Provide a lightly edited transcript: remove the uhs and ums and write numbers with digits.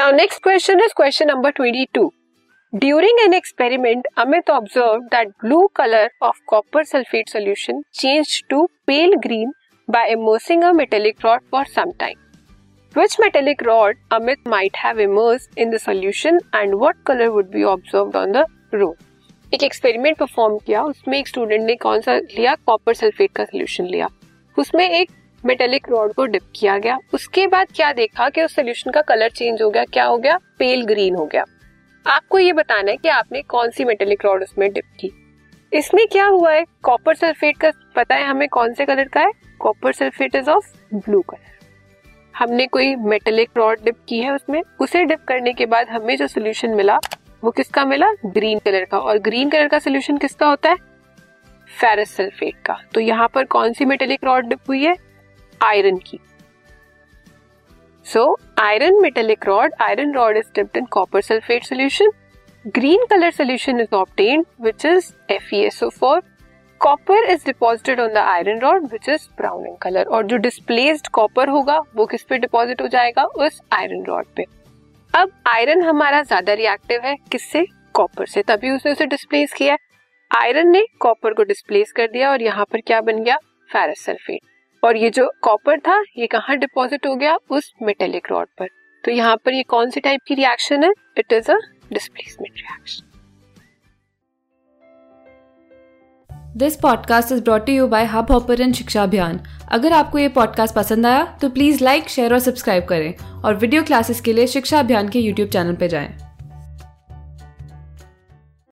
Now next question is question number 22. During an experiment, Amit observed that blue color of copper sulphate solution changed to pale green by immersing a metallic rod for some time. Which metallic rod Amit might have immersed in the solution and what color would be observed on the rod? एक experiment perform किया, उसमें एक student ने कौन सा लिया, copper sulphate का solution लिया, उसमें एक मेटेलिक रॉड को डिप किया गया, उसके बाद क्या देखा कि उस सोल्यूशन का कलर चेंज हो गया, क्या हो गया, पेल ग्रीन हो गया। आपको ये बताना है कि आपने कौन सी मेटेलिक रॉड उसमें डिप की। इसमें क्या हुआ है, कॉपर सल्फेट का पता है हमें कौन से कलर का है, copper sulphate is of blue colour. हमने कोई मेटेलिक रॉड डिप की है उसमें, उसे डिप करने के बाद हमें जो सोल्यूशन मिला वो किसका मिला, ग्रीन कलर का, और ग्रीन कलर का सोल्यूशन किसका होता है, फेरस सल्फेट का। तो यहाँ पर कौन सी मेटेलिक रॉड डिप हुई है, आयरन की। So iron metallic rod, iron rod is dipped in copper sulphate solution, green colour solution is obtained which is FeSO4, copper is deposited on the iron rod which is brown in colour, और जो displaced copper होगा वो किस पे deposit हो जाएगा, उस iron rod पे। अब आयरन हमारा ज्यादा रिएक्टिव है किससे, कॉपर से, तभी उसने उसे डिस्प्लेस किया है। आयरन ने कॉपर को डिस्प्लेस कर दिया और यहाँ पर क्या बन गया, फेरस सल्फेट। और ये जो कॉपर था ये कहाँ डिपॉजिट हो गया, उस मेटेलिक रॉड पर। तो यहाँ पर ये कौन सी टाइप की रिएक्शन है, it is a displacement reaction. This podcast is brought to you by Hubhopper and Shiksha Abhiyan. अगर आपको ये पॉडकास्ट पसंद आया तो प्लीज़ लाइक, शेयर और सब्सक्राइब करें, और वीडियो क्लासेस के लिए शिक्षा अभियान के YouTube चैनल पर जाएं।